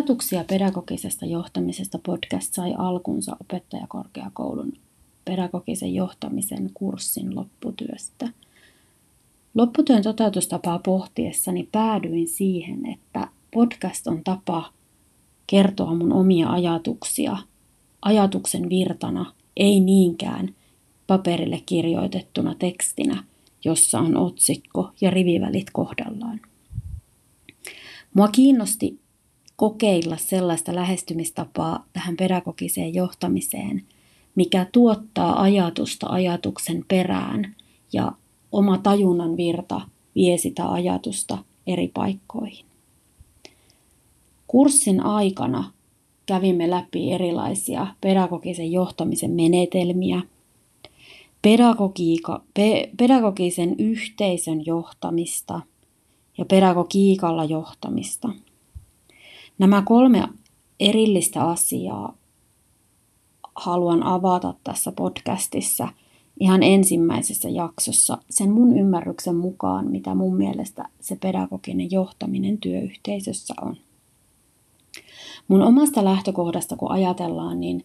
Ajatuksia pedagogisesta johtamisesta podcast sai alkunsa opettajakorkeakoulun pedagogisen johtamisen kurssin lopputyöstä. Lopputyön toteutustapaa pohtiessani päädyin siihen, että podcast on tapa kertoa mun omia ajatuksia ajatuksen virtana, ei niinkään paperille kirjoitettuna tekstinä, jossa on otsikko ja rivivälit kohdallaan. Mua kiinnosti kokeilla sellaista lähestymistapaa tähän pedagogiseen johtamiseen, mikä tuottaa ajatusta ajatuksen perään ja oma tajunnan virta vie sitä ajatusta eri paikkoihin. Kurssin aikana kävimme läpi erilaisia pedagogisen johtamisen menetelmiä, pedagogisen yhteisön johtamista ja pedagogiikalla johtamista. Nämä kolme erillistä asiaa haluan avata tässä podcastissa ihan ensimmäisessä jaksossa sen mun ymmärryksen mukaan, mitä mun mielestä se pedagoginen johtaminen työyhteisössä on. Mun omasta lähtökohdasta, kun ajatellaan, niin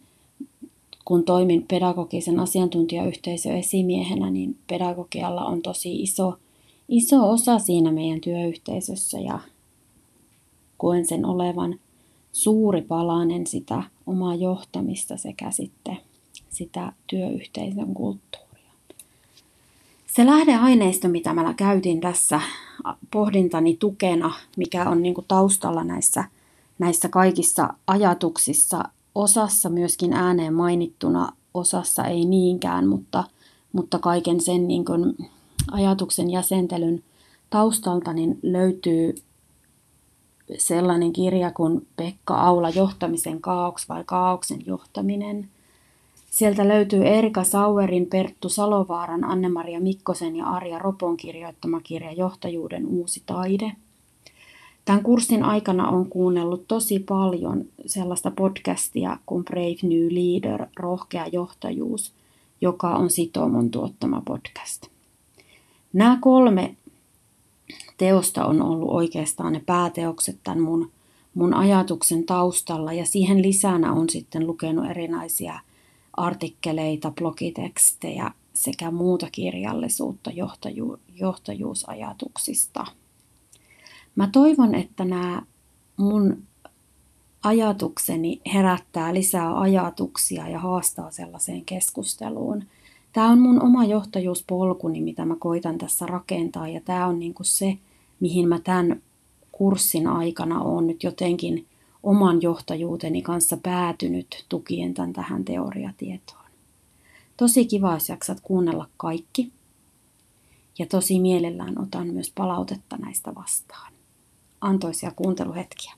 kun toimin pedagogisen asiantuntijayhteisön esimiehenä, niin pedagogialla on tosi iso osa siinä meidän työyhteisössä ja koen sen olevan suuri palanen sitä omaa johtamista sekä sitten sitä työyhteisön kulttuuria. Se lähdeaineisto, mitä mä käytin tässä pohdintani tukena, mikä on niinku taustalla näissä kaikissa ajatuksissa, osassa myöskin ääneen mainittuna, osassa ei niinkään, mutta kaiken sen niin kuin ajatuksen jäsentelyn taustalta niin löytyy sellainen kirja kuin Pekka Aula, Johtamisen kaaoks vai kaaoksen johtaminen. Sieltä löytyy Erika Sauerin, Perttu Salovaaran, Anne-Maria Mikkosen ja Arja Ropon kirjoittama kirja Johtajuuden uusi taide. Tämän kurssin aikana olen kuunnellut tosi paljon sellaista podcastia kuin Brave New Leader, Rohkea johtajuus, joka on Sitomon tuottama podcast. Nämä kolme teosta on ollut oikeastaan ne pääteokset tämän mun ajatuksen taustalla ja siihen lisänä on sitten lukenut erinäisiä artikkeleita, blogitekstejä sekä muuta kirjallisuutta johtajuusajatuksista. Mä toivon, että nämä mun ajatukseni herättää lisää ajatuksia ja haastaa sellaiseen keskusteluun. Tämä on mun oma johtajuuspolkuni, mitä mä koitan tässä rakentaa ja tämä on niinku se, mihin mä tämän kurssin aikana oon nyt jotenkin oman johtajuuteni kanssa päätynyt tukien tämän tähän teoriatietoon. Tosi kiva, jos jaksat kuunnella kaikki ja tosi mielellään otan myös palautetta näistä vastaan. Antoisia kuunteluhetkiä.